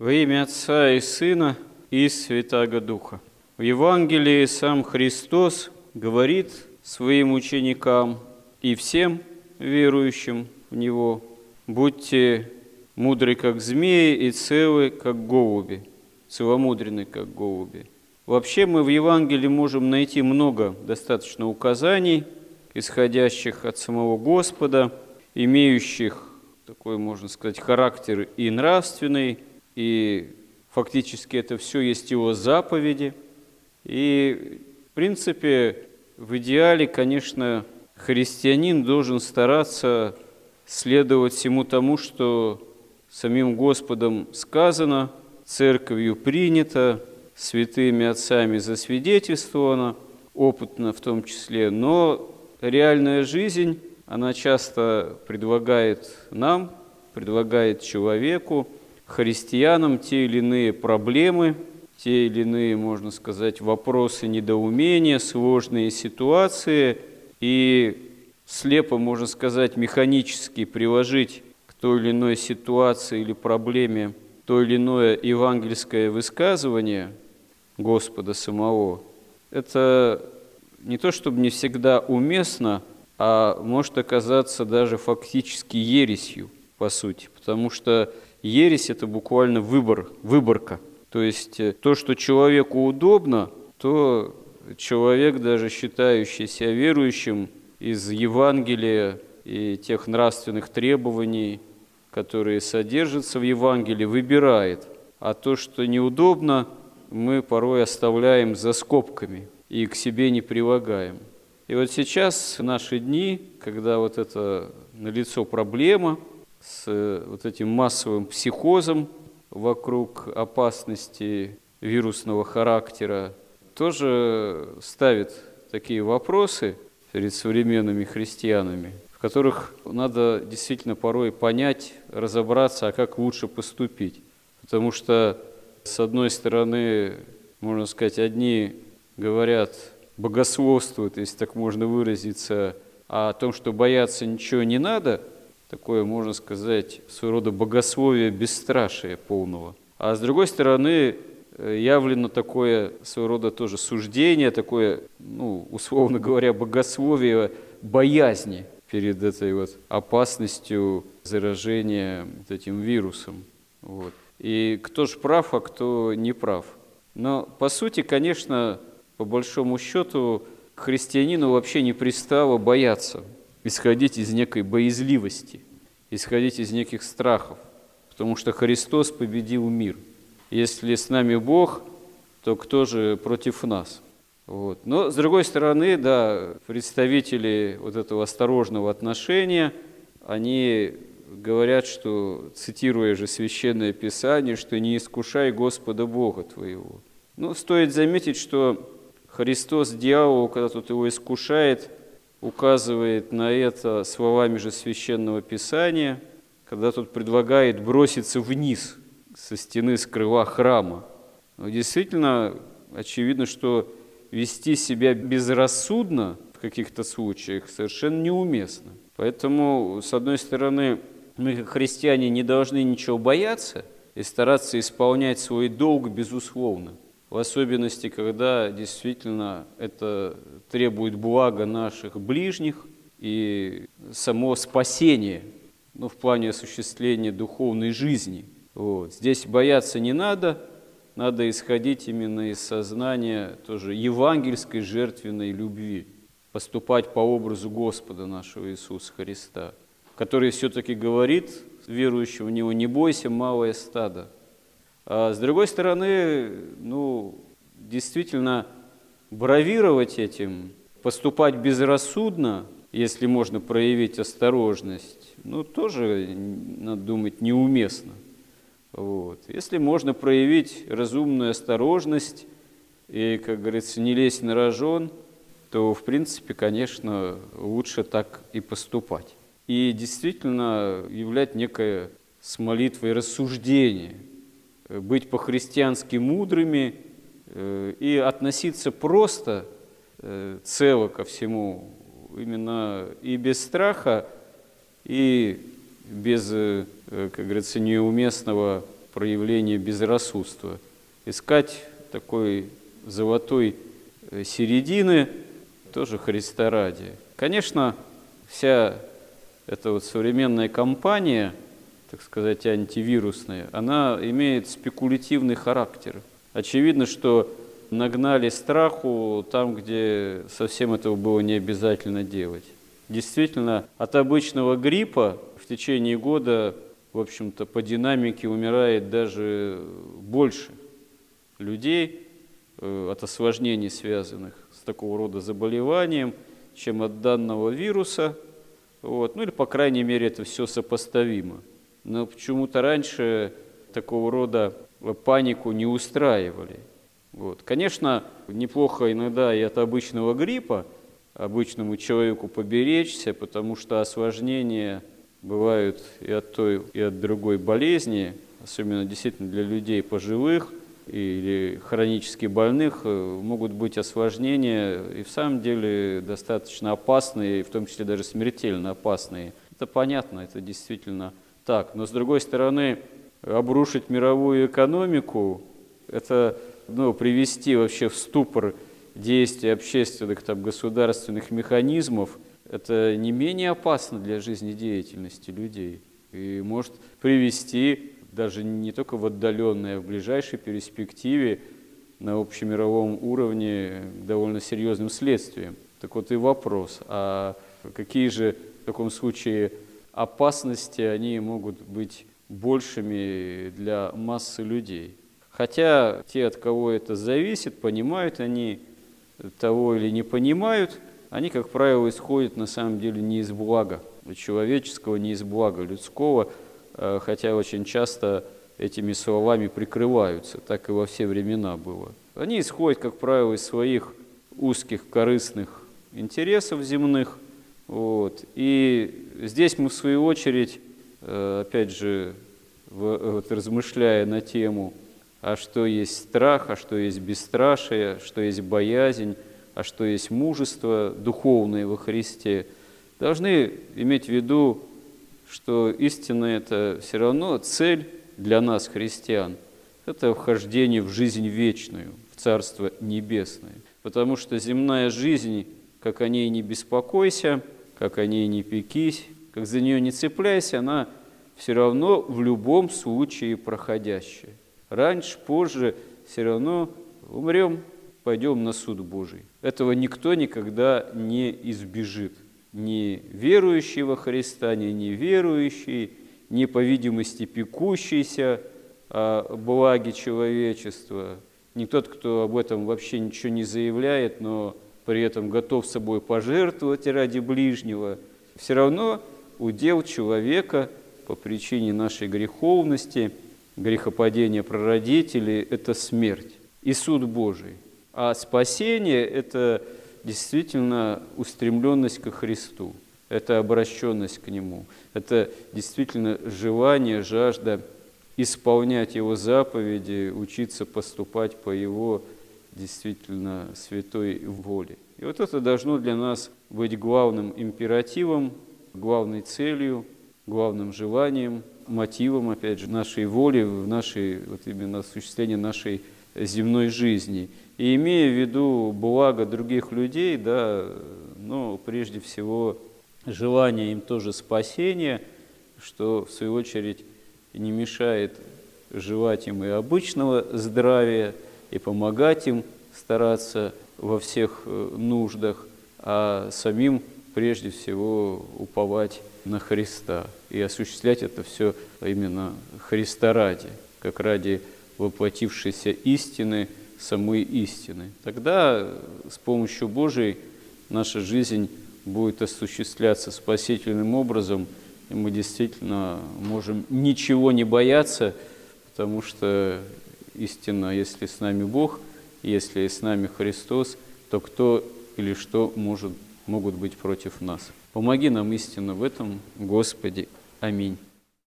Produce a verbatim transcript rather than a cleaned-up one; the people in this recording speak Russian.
Во имя Отца и Сына и Святаго Духа. В Евангелии сам Христос говорит своим ученикам и всем верующим в Него: «Будьте мудры, как змеи, и целы, как голуби, целомудренны, как голуби». Вообще мы в Евангелии можем найти много достаточно указаний, исходящих от самого Господа, имеющих такой, можно сказать, характер и нравственный, и фактически это все есть его заповеди. И, в принципе, в идеале, конечно, христианин должен стараться следовать всему тому, что самим Господом сказано, церковью принято, святыми отцами засвидетельствовано, опытно в том числе. Но реальная жизнь, она часто предлагает нам, предлагает человеку, христианам те или иные проблемы, те или иные, можно сказать, вопросы, недоумения, сложные ситуации, и слепо, можно сказать, механически приложить к той или иной ситуации или проблеме то или иное евангельское высказывание Господа самого, это не то чтобы не всегда уместно, а может оказаться даже фактически ересью, по сути, потому что ересь – это буквально выбор, выборка. То есть то, что человеку удобно, то человек, даже считающий себя верующим, из Евангелия и тех нравственных требований, которые содержатся в Евангелии, выбирает. А то, что неудобно, мы порой оставляем за скобками и к себе не прилагаем. И вот сейчас, в наши дни, когда вот это налицо проблема – с вот этим массовым психозом вокруг опасности вирусного характера, тоже ставит такие вопросы перед современными христианами, в которых надо действительно порой понять, разобраться, а как лучше поступить. Потому что, с одной стороны, можно сказать, одни говорят, богословствуют, если так можно выразиться, о том, что бояться ничего не надо, такое, можно сказать, своего рода богословие бесстрашия полного. А с другой стороны, явлено такое своего рода тоже суждение, такое, ну, условно говоря, богословие боязни перед этой вот опасностью заражения этим вирусом. Вот. И кто же прав, а кто не прав. Но, по сути, конечно, по большому счету, к христианину вообще не пристало бояться, исходить из некой боязливости, исходить из неких страхов, потому что Христос победил мир. Если с нами Бог, то кто же против нас? Вот. Но, с другой стороны, да, представители вот этого осторожного отношения, они говорят, что, цитируя же Священное Писание, что «не искушай Господа Бога твоего». Но стоит заметить, что Христос дьяволу, когда тот его искушает, указывает на это словами же Священного Писания, когда тут предлагает броситься вниз со стены, с крыла храма. Но действительно, очевидно, что вести себя безрассудно в каких-то случаях совершенно неуместно. Поэтому, с одной стороны, мы, как христиане, не должны ничего бояться и стараться исполнять свой долг безусловно. В особенности, когда действительно это требует блага наших ближних и само спасение, ну, в плане осуществления духовной жизни. Вот. Здесь бояться не надо, надо исходить именно из сознания тоже евангельской жертвенной любви, поступать по образу Господа нашего Иисуса Христа, который все-таки говорит верующему в Него: «Не бойся, малое стадо». А с другой стороны, ну, действительно, бравировать этим, поступать безрассудно, если можно проявить осторожность, ну, тоже, надо думать, неуместно. Вот. Если можно проявить разумную осторожность и, как говорится, не лезть на рожон, то, в принципе, конечно, лучше так и поступать. И действительно являть некое с молитвой рассуждение, быть по-христиански мудрыми и относиться просто, цело ко всему, именно и без страха, и без, как говорится, неуместного проявление безрассудства. Искать такой золотой середины тоже Христа ради. Конечно, вся эта вот современная кампания, так сказать, антивирусная, она имеет спекулятивный характер. Очевидно, что нагнали страху там, где совсем этого было не обязательно делать. Действительно, от обычного гриппа в течение года, в общем-то, по динамике умирает даже больше людей от осложнений, связанных с такого рода заболеванием, чем от данного вируса. Вот. Ну или, по крайней мере, это все сопоставимо. Но почему-то раньше такого рода панику не устраивали. Вот. Конечно, неплохо иногда и от обычного гриппа обычному человеку поберечься, потому что осложнения бывают и от той, и от другой болезни, особенно действительно для людей пожилых или хронически больных, могут быть осложнения и в самом деле достаточно опасные, в том числе даже смертельно опасные. Это понятно, это действительно так. Но с другой стороны, обрушить мировую экономику, это ну, привести вообще в ступор действий общественных, там, государственных механизмов, это не менее опасно для жизнедеятельности людей и может привести даже не только в отдаленной, а в ближайшей перспективе на общемировом уровне к довольно серьезным следствиям. Так вот и вопрос, а какие же в таком случае опасности, они могут быть большими для массы людей? Хотя те, от кого это зависит, понимают они того или не понимают, они, как правило, исходят на самом деле не из блага человеческого, не из блага людского, хотя очень часто этими словами прикрываются, так и во все времена было. Они исходят, как правило, из своих узких корыстных интересов земных. Вот. И здесь мы, в свою очередь, опять же, вот размышляя на тему, а что есть страх, а что есть бесстрашие, что есть боязнь, а что есть мужество духовное во Христе, должны иметь в виду, что истина – это все равно цель для нас, христиан. Это вхождение в жизнь вечную, в Царство Небесное. Потому что земная жизнь, как о ней не беспокойся, как о ней не пекись, как за нее не цепляйся, она все равно в любом случае проходящая. Раньше, позже все равно умрем, пойдем на суд Божий. Этого никто никогда не избежит. Ни верующий во Христа, ни неверующий, ни, по видимости, пекущийся о благе человечества, ни тот, кто об этом вообще ничего не заявляет, но при этом готов собой пожертвовать ради ближнего, все равно удел человека по причине нашей греховности, грехопадения прародителей – это смерть и суд Божий. А спасение – это действительно устремленность ко Христу, это обращенность к Нему, это действительно желание, жажда исполнять Его заповеди, учиться поступать по Его действительно святой воле. И вот это должно для нас быть главным императивом, главной целью, главным желанием, мотивом, опять же, нашей воли, в нашей, вот именно осуществлении нашей земной жизни. И имея в виду благо других людей, да, но прежде всего желание им тоже спасения, что в свою очередь не мешает желать им и обычного здравия, и помогать им стараться во всех нуждах, а самим прежде всего уповать на Христа и осуществлять это все именно Христа ради, как ради воплотившейся истины, самой истины. Тогда с помощью Божией наша жизнь будет осуществляться спасительным образом, и мы действительно можем ничего не бояться, потому что истина, если с нами Бог, если с нами Христос, то кто или что может, могут быть против нас? Помоги нам истинно в этом, Господи. Аминь.